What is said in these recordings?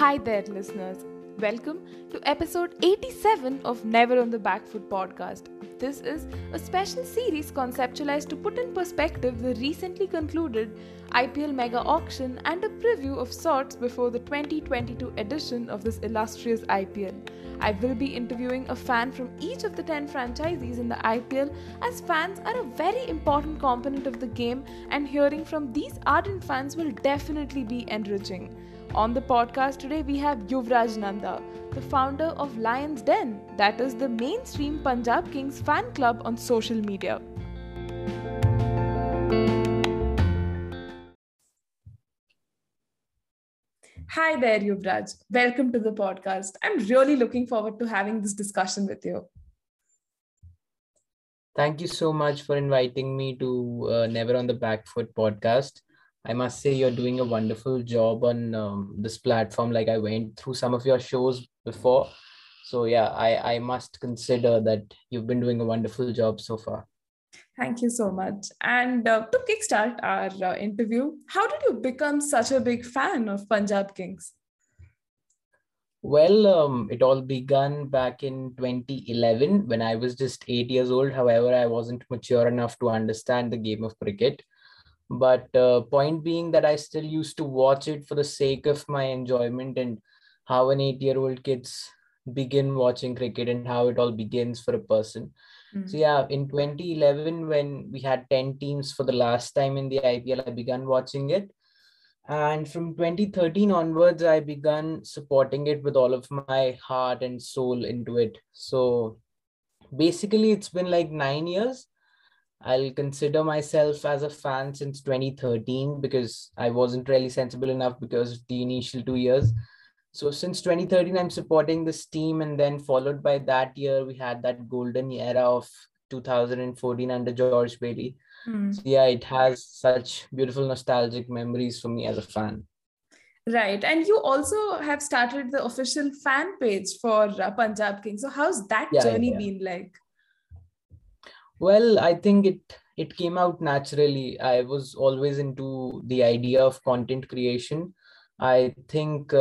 Hi there, listeners. Welcome to episode 87 of Never on the Backfoot Podcast. This is a special series conceptualized to put in perspective the recently concluded IPL mega auction and a preview of sorts before the 2022 edition of this illustrious IPL. I will be interviewing a fan from each of the 10 franchisees in the IPL, as fans are a very important component of the game, and hearing from these ardent fans will definitely be enriching. On the podcast today, we have Yuvraj Nanda, the founder of Lion's Den, that is the mainstream Punjab Kings fan club on social media. Hi there, Yuvraj. Welcome to the podcast. I'm really looking forward to having this discussion with you. Thank you so much for inviting me to Never on the Backfoot podcast. I must say you're doing a wonderful job on this platform. Like, I went through some of your shows before. So yeah, I must consider that you've been doing a wonderful job so far. Thank you so much. And to kickstart our interview, how did you become such a big fan of Punjab Kings? Well, it all began back in 2011 when I was just 8 years old. However, I wasn't mature enough to understand the game of cricket. But point being that I still used to watch it for the sake of my enjoyment and how an 8-year-old kids begin watching cricket and how it all begins for a person. Mm-hmm. So yeah, in 2011, when we had 10 teams for the last time in the IPL, I began watching it. And from 2013 onwards, I began supporting it with all of my heart and soul into it. So basically, it's been like 9 years. I'll consider myself as a fan since 2013 because I wasn't really sensible enough because of the initial 2 years. So since 2013, I'm supporting this team, and then followed by that year, we had that golden era of 2014 under George Bailey. Mm. So yeah, it has such beautiful nostalgic memories for me as a fan. Right. And you also have started the official fan page for Punjab Kings. So how's that journey been like? Well, I think it came out naturally. I was always into the idea of content creation. I think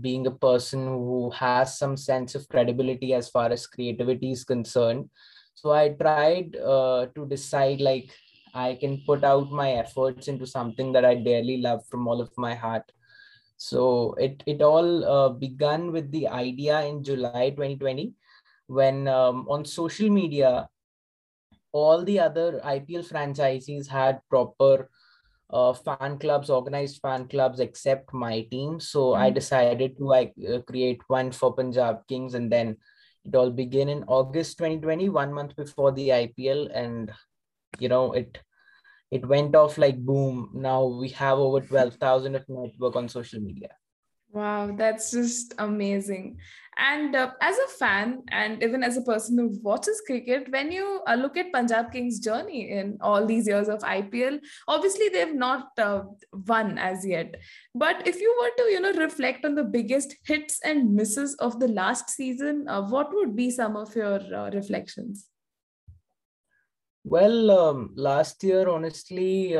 being a person who has some sense of credibility as far as creativity is concerned. So I tried to decide, like, I can put out my efforts into something that I dearly love from all of my heart. So it all began with the idea in July 2020, when on social media, all the other IPL franchisees had proper fan clubs, organized fan clubs, except my team. So I decided to create one for Punjab Kings, and then it all began in August 2020, 1 month before the IPL. And, you know, it went off like boom. Now we have over 12,000 of network on social media. Wow, that's just amazing. And as a fan, and even as a person who watches cricket, when you look at Punjab Kings' journey in all these years of IPL, obviously they've not won as yet. But if you were to, reflect on the biggest hits and misses of the last season, what would be some of your reflections? Well, last year, honestly,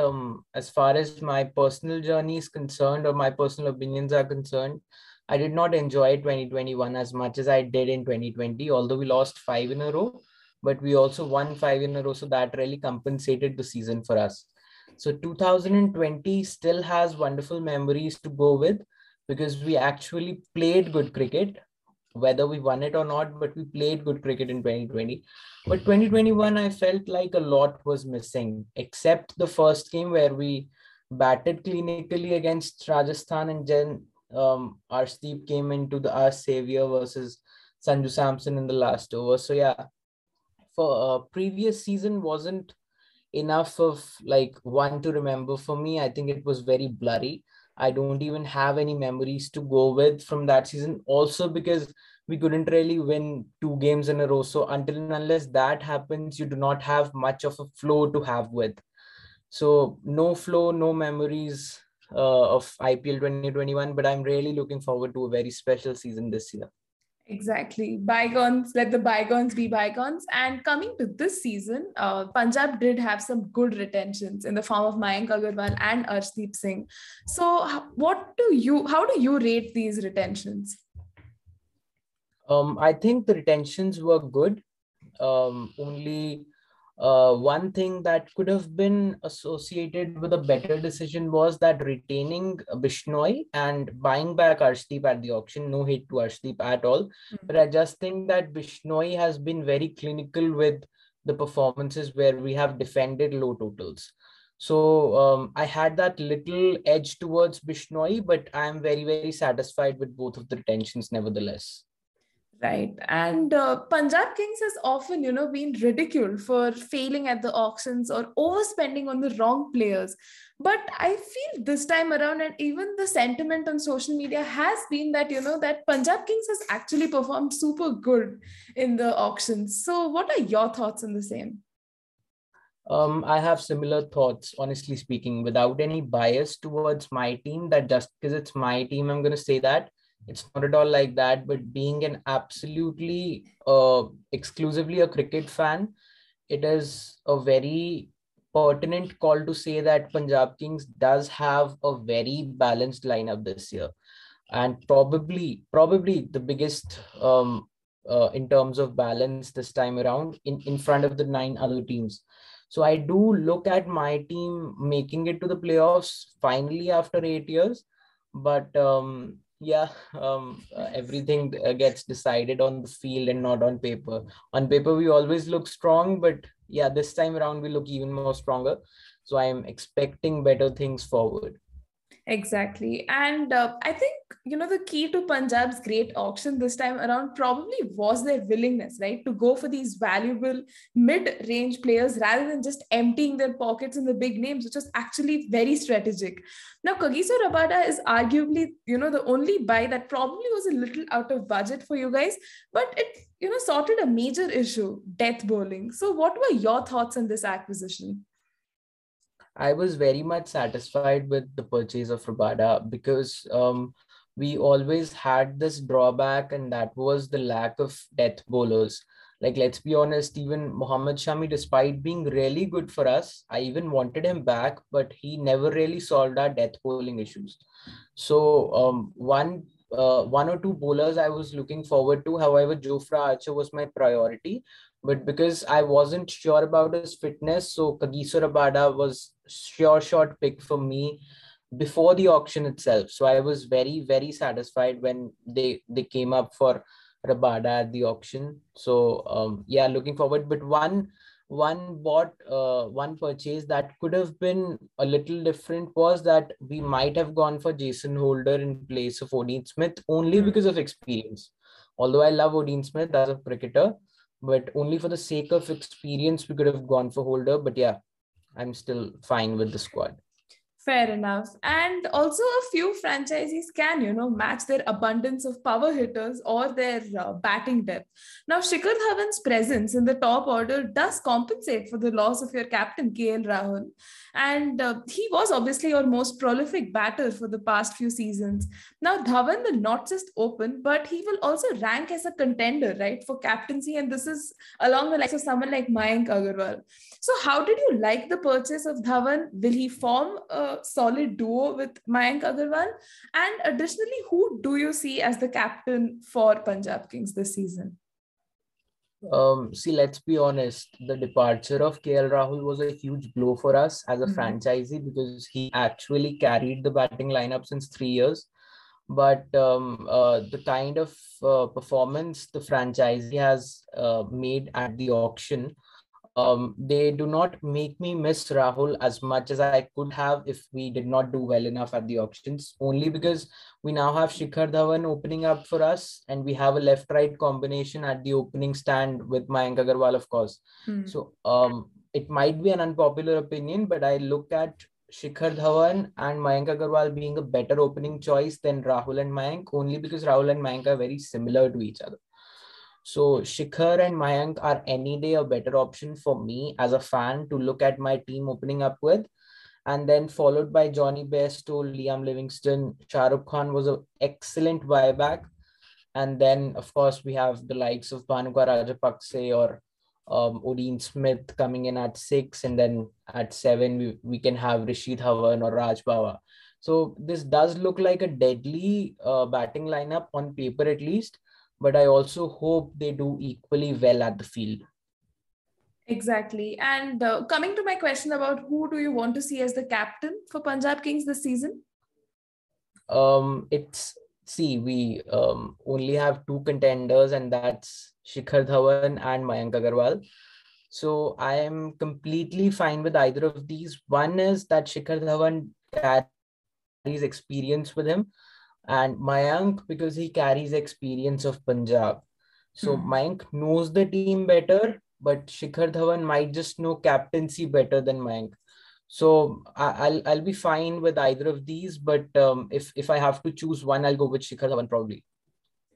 as far as my personal journey is concerned or my personal opinions are concerned, I did not enjoy 2021 as much as I did in 2020, although we lost 5 in a row, but we also won 5 in a row. So that really compensated the season for us. So 2020 still has wonderful memories to go with because we actually played good cricket, whether we won it or not, but we played good cricket in 2020. But 2021, I felt like a lot was missing, except the first game where we batted clinically against Rajasthan, and then Arshdeep came into our savior versus Sanju Samson in the last over. So yeah, for previous season wasn't enough of like one to remember for me. I think it was very blurry. I don't even have any memories to go with from that season. Also because we couldn't really win 2 games in a row. So until and unless that happens, you do not have much of a flow to have with. So no flow, no memories of IPL 2021. But I'm really looking forward to a very special season this year. Exactly. Bygones, let the bygones be bygones. And coming to this season, Punjab did have some good retentions in the form of Mayank Agarwal and Arshdeep Singh. So how do you rate these retentions? I think the retentions were good. Only one thing that could have been associated with a better decision was that retaining Bishnoi and buying back Arshdeep at the auction. No hate to Arshdeep at all. Mm-hmm. But I just think that Bishnoi has been very clinical with the performances where we have defended low totals. So I had that little edge towards Bishnoi, but I'm very, very satisfied with both of the retentions nevertheless. Right. And Punjab Kings has often, been ridiculed for failing at the auctions or overspending on the wrong players. But I feel this time around, and even the sentiment on social media has been that, that Punjab Kings has actually performed super good in the auctions. So what are your thoughts on the same? I have similar thoughts, honestly speaking, without any bias towards my team, that just because it's my team, I'm going to say that. It's not at all like that, but being an absolutely exclusively a cricket fan, it is a very pertinent call to say that Punjab Kings does have a very balanced lineup this year. And probably the biggest in terms of balance this time around in front of the 9 other teams. So I do look at my team making it to the playoffs finally after 8 years, but everything gets decided on the field and not on paper. On paper, we always look strong, but this time around, we look even more stronger. So I'm expecting better things forward. Exactly. And I think, the key to Punjab's great auction this time around probably was their willingness, right, to go for these valuable mid-range players rather than just emptying their pockets in the big names, which was actually very strategic. Now, Kagiso Rabada is arguably, the only buy that probably was a little out of budget for you guys, but it, sorted a major issue, death bowling. So what were your thoughts on this acquisition? I was very much satisfied with the purchase of Rabada because we always had this drawback, and that was the lack of death bowlers. Like, let's be honest, even Muhammad Shami, despite being really good for us, I even wanted him back, but he never really solved our death bowling issues. So one or two bowlers I was looking forward to. However, Jofra Archer was my priority, but because I wasn't sure about his fitness, so Kagiso Rabada was sure-shot pick for me before the auction itself. So I was very, very satisfied when they came up for Rabada at the auction. So looking forward. But one purchase that could have been a little different was that we might have gone for Jason Holder in place of Odean Smith only because of experience. Although I love Odean Smith as a cricketer, but only for the sake of experience, we could have gone for Holder. But I'm still fine with the squad. Fair enough. And also a few franchisees can, match their abundance of power hitters or their batting depth. Now, Shikhar Dhawan's presence in the top order does compensate for the loss of your captain, K.L. Rahul. And he was obviously your most prolific batter for the past few seasons. Now, Dhawan will not just open, but he will also rank as a contender, right, for captaincy. And this is along the lines of someone like Mayank Agarwal. So how did you like the purchase of Dhawan? Will he form solid duo with Mayank Agarwal? And additionally, who do you see as the captain for Punjab Kings this season? Let's be honest. The departure of K.L. Rahul was a huge blow for us as a franchisee because he actually carried the batting lineup since 3 years. But the kind of performance the franchisee has made at the auction, they do not make me miss Rahul as much as I could have if we did not do well enough at the auctions, only because we now have Shikhar Dhawan opening up for us and we have a left-right combination at the opening stand with Mayank Agarwal, of course. So it might be an unpopular opinion, but I look at Shikhar Dhawan and Mayank Agarwal being a better opening choice than Rahul and Mayank, only because Rahul and Mayank are very similar to each other. So Shikhar and Mayank are any day a better option for me as a fan to look at my team opening up with. And then followed by Jonny Bairstow, Liam Livingstone. Shahrukh Khan was an excellent buyback. And then, of course, we have the likes of Banuka Rajapakse or Odean Smith coming in at 6. And then at 7, we can have Rishi Dhawan or Raj Bawa. So this does look like a deadly batting lineup on paper, at least. But I also hope they do equally well at the field. Exactly. And coming to my question about who do you want to see as the captain for Punjab Kings this season? We only have two contenders, and that's Shikhar Dhawan and Mayank Agarwal. So I am completely fine with either of these. One is that Shikhar Dhawan carries experience with him, and Mayank because he carries experience of Punjab. So Mayank knows the team better, but Shikhar Dhawan might just know captaincy better than Mayank. So I'll be fine with either of these, but if I have to choose one, I'll go with Shikhar Dhawan probably.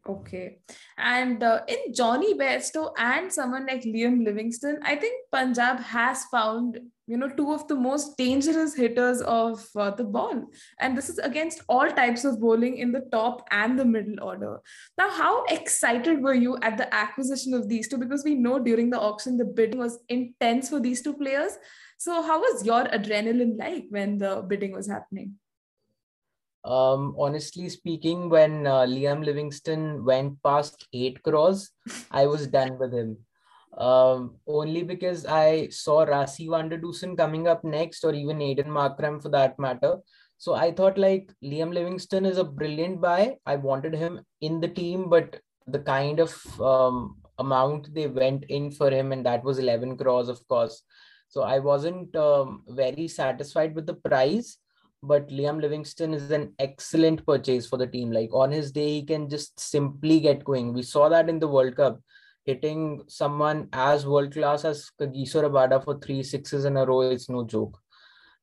Okay. And in Jonny Bairstow and someone like Liam Livingstone, I think Punjab has found, two of the most dangerous hitters of the ball. And this is against all types of bowling in the top and the middle order. Now, how excited were you at the acquisition of these two? Because we know during the auction, the bidding was intense for these two players. So how was your adrenaline like when the bidding was happening? Honestly speaking, when Liam Livingstone went past 8 crores, I was done with him. Only because I saw Rassie van der Dussen coming up next, or even Aidan Markram for that matter. So I thought Liam Livingstone is a brilliant buy. I wanted him in the team, but the kind of amount they went in for him, and that was 11 crores, of course. So I wasn't very satisfied with the price, but Liam Livingstone is an excellent purchase for the team. On his day, he can just simply get going. We saw that in the World Cup, hitting someone as world-class as Kagiso Rabada for 3 sixes in a row is no joke.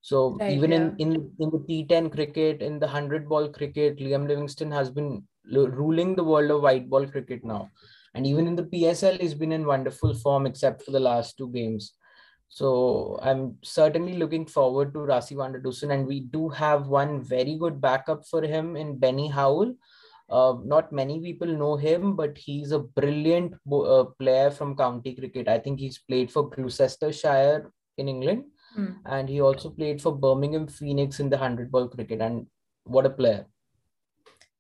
So in the T10 cricket, in the 100-ball cricket, Liam Livingstone has been ruling the world of white ball cricket now. And even in the PSL, he's been in wonderful form except for the last 2 games. So I'm certainly looking forward to Rassie van der Dussen, and we do have one very good backup for him in Benny Howell. Not many people know him, but he's a brilliant player from county cricket. I think he's played for Gloucestershire in England, and he also played for Birmingham Phoenix in the 100-ball cricket. And what a player.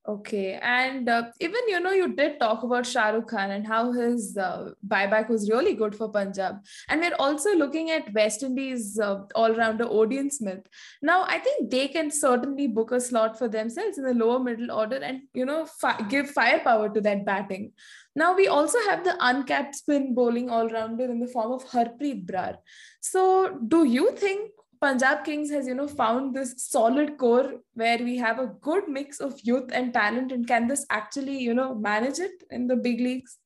Okay. And you did talk about Shahrukh Khan and how his buyback was really good for Punjab. And we're also looking at West Indies all-rounder Odean Smith. Now, I think they can certainly book a slot for themselves in the lower middle order and, give firepower to that batting. Now, we also have the uncapped spin bowling all-rounder in the form of Harpreet Brar. So, do you think Punjab Kings has, found this solid core where we have a good mix of youth and talent, and can this actually, manage it in the big leagues?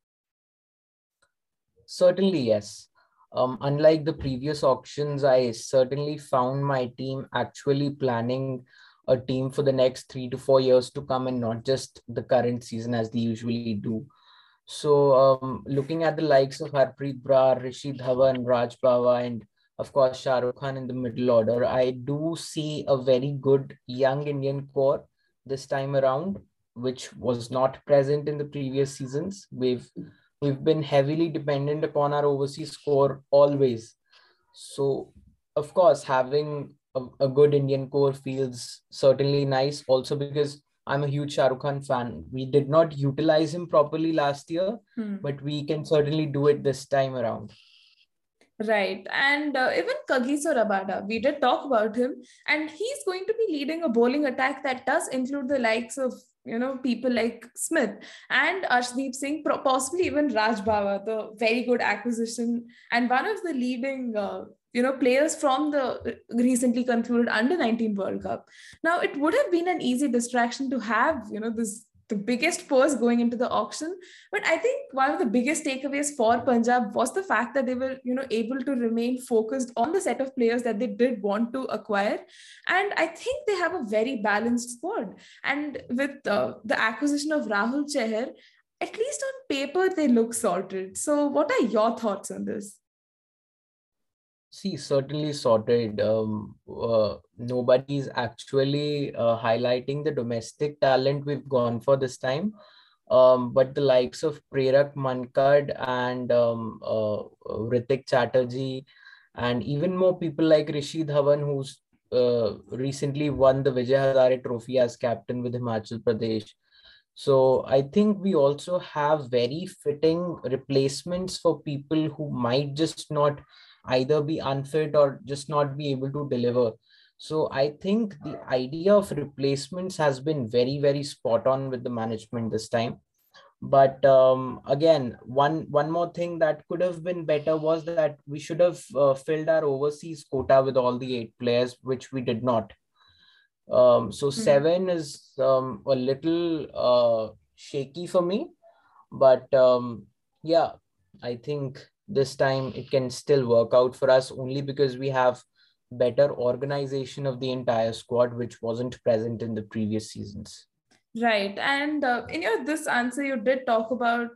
Certainly, yes. Unlike the previous auctions, I certainly found my team actually planning a team for the next 3 to 4 years to come, and not just the current season as they usually do. So looking at the likes of Harpreet Brar, Rishi Dhawan, Raj Bawa, and of course, Shahrukh Khan in the middle order, I do see a very good young Indian core this time around, which was not present in the previous seasons. We've been heavily dependent upon our overseas core always. So, of course, having a good Indian core feels certainly nice. Also, because I'm a huge Shahrukh Khan fan. We did not utilize him properly last year, but we can certainly do it this time around. Right. And even Kagiso Rabada, we did talk about him, and he's going to be leading a bowling attack that does include the likes of, people like Smith and Arshdeep Singh, possibly even Raj Bawa, the very good acquisition and one of the leading, players from the recently concluded Under-19 World Cup. Now, it would have been an easy distraction to have, the biggest purse going into the auction. But I think one of the biggest takeaways for Punjab was the fact that they were, able to remain focused on the set of players that they did want to acquire. And I think they have a very balanced squad. And with the acquisition of Rahul Chahar, at least on paper, they look sorted. So what are your thoughts on this? See, certainly sorted. Nobody's actually highlighting the domestic talent we've gone for this time. But the likes of Prerak Mankad and Ritik Chatterjee, and even more people like Rishi Dhawan, who's recently won the Vijay Hazare Trophy as captain with Himachal Pradesh. So I think we also have very fitting replacements for people who might just not either be unfit or just not be able to deliver. So I think the idea of replacements has been very, very spot on with the management this time. But again, one more thing that could have been better was that we should have filled our overseas quota with all the 8 players, which we did not. So 7 is a little shaky for me. But yeah, I think this time it can still work out for us only because we have better organization of the entire squad, which wasn't present in the previous seasons. Right. And in your this answer, you did talk about,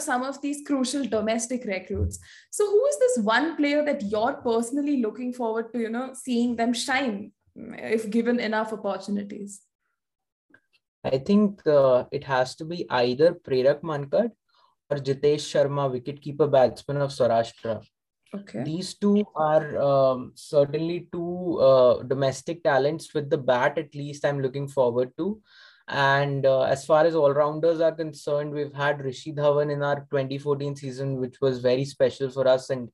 some of these crucial domestic recruits. So who is this one player that you're personally looking forward to, seeing them shine if given enough opportunities? I think it has to be either Prerak Mankad or Jitesh Sharma, wicketkeeper batsman of Saurashtra. Okay. These two are certainly two domestic talents with the bat, at least I'm looking forward to. And as far as all-rounders are concerned, we've had Rishi Dhawan in our 2014 season, which was very special for us. And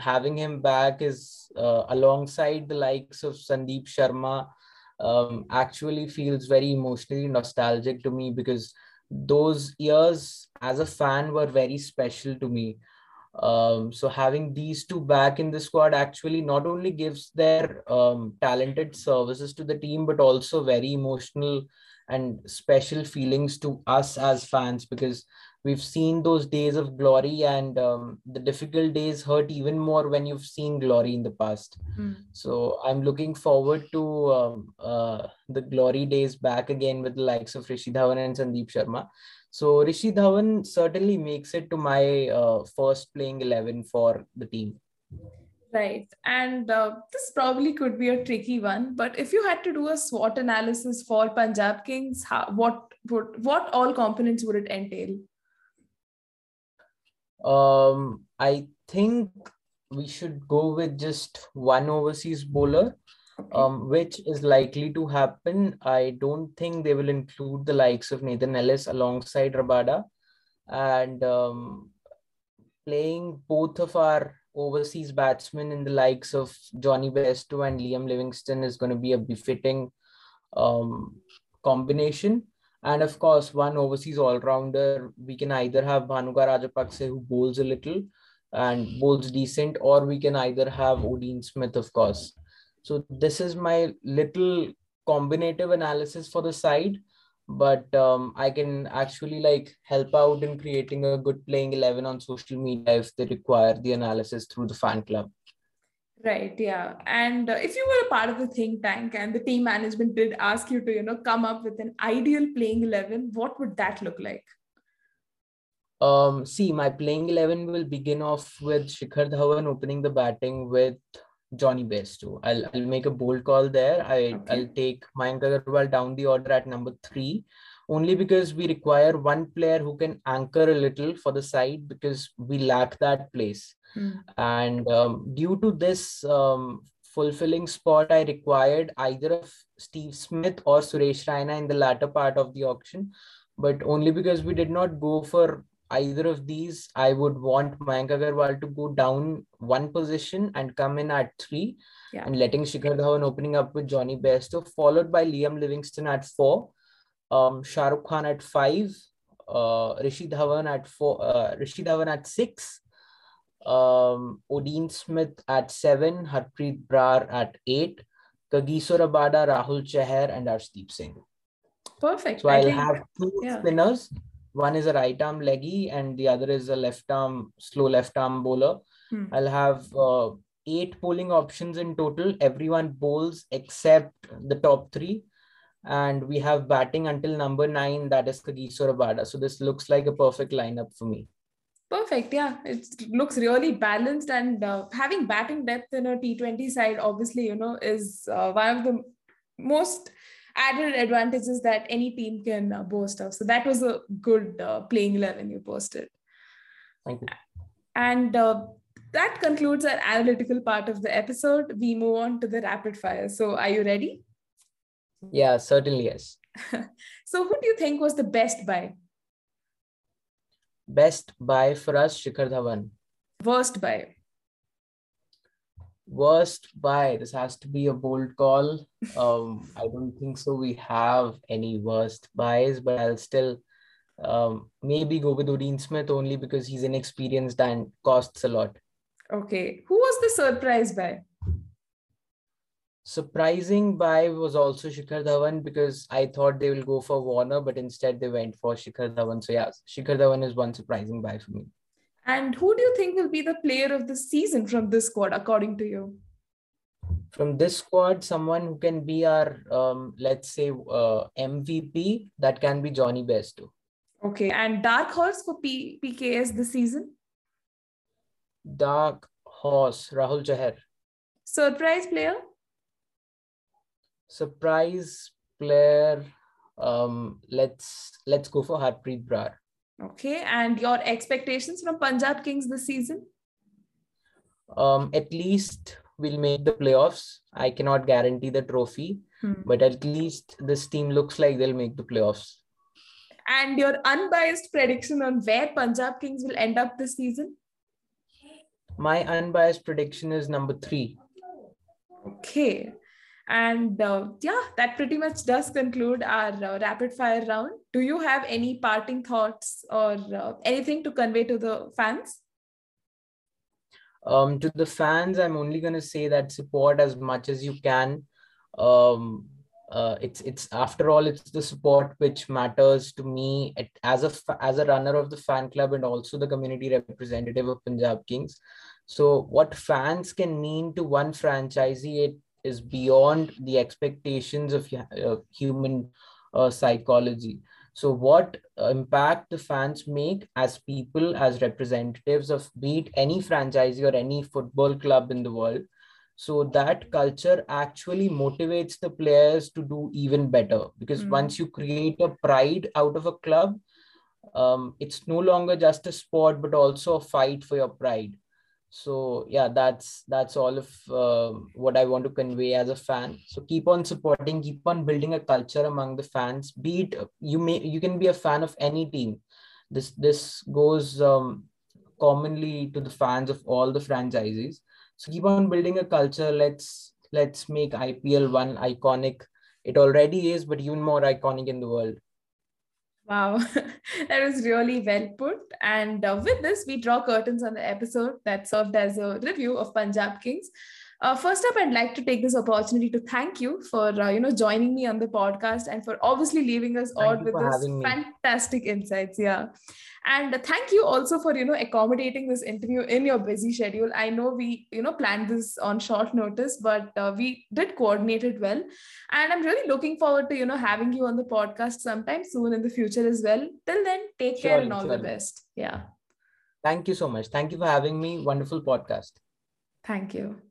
having him back is alongside the likes of Sandeep Sharma actually feels very emotionally nostalgic to me because those years as a fan were very special to me. So having these two back in the squad actually not only gives their talented services to the team, but also very emotional and special feelings to us as fans, because we've seen those days of glory, and the difficult days hurt even more when you've seen glory in the past. So I'm looking forward to the glory days back again with the likes of Rishi Dhawan and Sandeep Sharma. So Rishi Dhawan certainly makes it to my first playing 11 for the team. Right. And this probably could be a tricky one, but if you had to do a SWOT analysis for Punjab Kings, what all components would it entail? I think we should go with just one overseas bowler. Okay. Which is likely to happen. I don't think they will include the likes of Nathan Ellis alongside Rabada. And playing both of our overseas batsmen in the likes of Jonny Bairstow and Liam Livingstone is going to be a befitting combination. And of course, one overseas all-rounder, we can either have Banuka Rajapakse, who bowls a little and bowls decent, or we can either have Odean Smith, of course. So this is my little combinative analysis for the side, but I can actually help out in creating a good playing 11 on social media if they require the analysis through the fan club. Right. Yeah. And if you were a part of the think tank and the team management did ask you to, come up with an ideal playing 11, what would that look like? See, my playing 11 will begin off with Shikhar Dhawan opening the batting with Jonny Bairstow. I'll make a bold call there. Okay. I'll take Mayank Agarwal down the order at number 3, only because we require one player who can anchor a little for the side because we lack that place. And due to this fulfilling spot, I required either of Steve Smith or Suresh Raina in the latter part of the auction. But only because we did not go for either of these, I would want Mayank Agarwal to go down one position and come in at 3, and letting Shikhar Dhawan opening up with Jonny Bairstow, followed by Liam Livingstone at 4, Shahrukh Khan at 5, Rishi Dhawan at 4, Rishi Dhawan at 6, Odean Smith at 7, Harpreet Brar at 8, Kagiso Rabada, Rahul Chahar, and Arshdeep Singh. Perfect. So I'll have 2 spinners. One is a right-arm leggy and the other is a slow left-arm bowler. I'll have 8 bowling options in total. Everyone bowls except the top 3. And we have batting until number 9, that is Kagiso Rabada. So this looks like a perfect lineup for me. Perfect. Yeah, it looks really balanced. And having batting depth in a T20 side, obviously, is one of the most added advantages that any team can boast of. So that was a good playing 11 you posted. Thank you. And that concludes our analytical part of the episode. We move on to the rapid fire. So are you ready? Yeah, certainly, yes. So who do you think was the best buy? Best buy for us, Shikhar Dhawan. Worst buy? Worst buy. This has to be a bold call. I don't think so. We have any worst buys, but I'll still maybe go with Odean Smith only because he's inexperienced and costs a lot. Okay. Who was the surprise buy? Surprising buy was also Shikhar Dhawan because I thought they will go for Warner, but instead they went for Shikhar Dhawan. So yeah, Shikhar Dhawan is one surprising buy for me. And who do you think will be the player of the season from this squad, according to you? From this squad, someone who can be our, let's say, MVP, that can be Jonny Bairstow. Okay. And dark horse for PKS this season? Dark horse, Rahul Chahar. Surprise player? Surprise player, let's go for Harpreet Brar. Okay, and your expectations from Punjab Kings this season? At least we'll make the playoffs. I cannot guarantee the trophy, but at least this team looks like they'll make the playoffs. And your unbiased prediction on where Punjab Kings will end up this season? My unbiased prediction is number 3. Okay. And yeah, that pretty much does conclude our rapid fire round. Do you have any parting thoughts or anything to convey to the fans? To the fans, I'm only going to say that support as much as you can. It's after all, it's the support which matters to me as a runner of the fan club and also the community representative of Punjab Kings. So what fans can mean to one franchisee, it is beyond the expectations of human psychology. So what impact the fans make as people, as representatives of be it any franchisee or any football club in the world. So that culture actually motivates the players to do even better, because once you create a pride out of a club, it's no longer just a sport, but also a fight for your pride. So yeah, that's all of what I want to convey as a fan. So keep on supporting, keep on building a culture among the fans. Be it you can be a fan of any team. This goes commonly to the fans of all the franchises. So keep on building a culture. Let's make IPL one iconic. It already is, but even more iconic in the world. Wow, that was really well put. And with this, we draw curtains on the episode that served as a review of Punjab Kings. First up, I'd like to take this opportunity to thank you for joining me on the podcast and for obviously leaving us all with those fantastic insights. Yeah, and thank you also for accommodating this interview in your busy schedule. I know we planned this on short notice, but we did coordinate it well, and I'm really looking forward to having you on the podcast sometime soon in the future as well. Till then, take care and all the best. Yeah, thank you so much. Thank you for having me. Wonderful podcast. Thank you.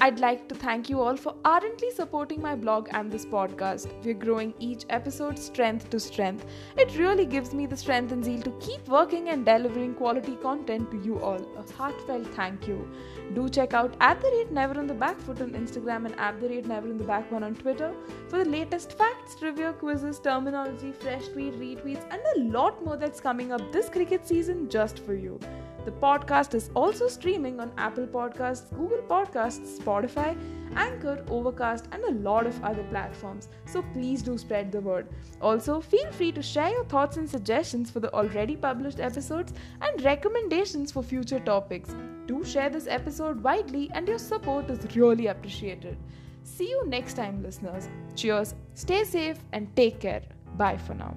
I'd like to thank you all for ardently supporting my blog and this podcast. We're growing each episode strength to strength. It really gives me the strength and zeal to keep working and delivering quality content to you all. A heartfelt thank you. Do check out @NeverOnTheBackfoot on Instagram and @NeverOnTheBack1 on Twitter for the latest facts, trivia, quizzes, terminology, fresh tweet, retweets, and a lot more that's coming up this cricket season just for you. The podcast is also streaming on Apple Podcasts, Google Podcasts, Spotify, Anchor, Overcast, and a lot of other platforms. So please do spread the word. Also, feel free to share your thoughts and suggestions for the already published episodes and recommendations for future topics. Do share this episode widely, and your support is really appreciated. See you next time, listeners. Cheers, stay safe, and take care. Bye for now.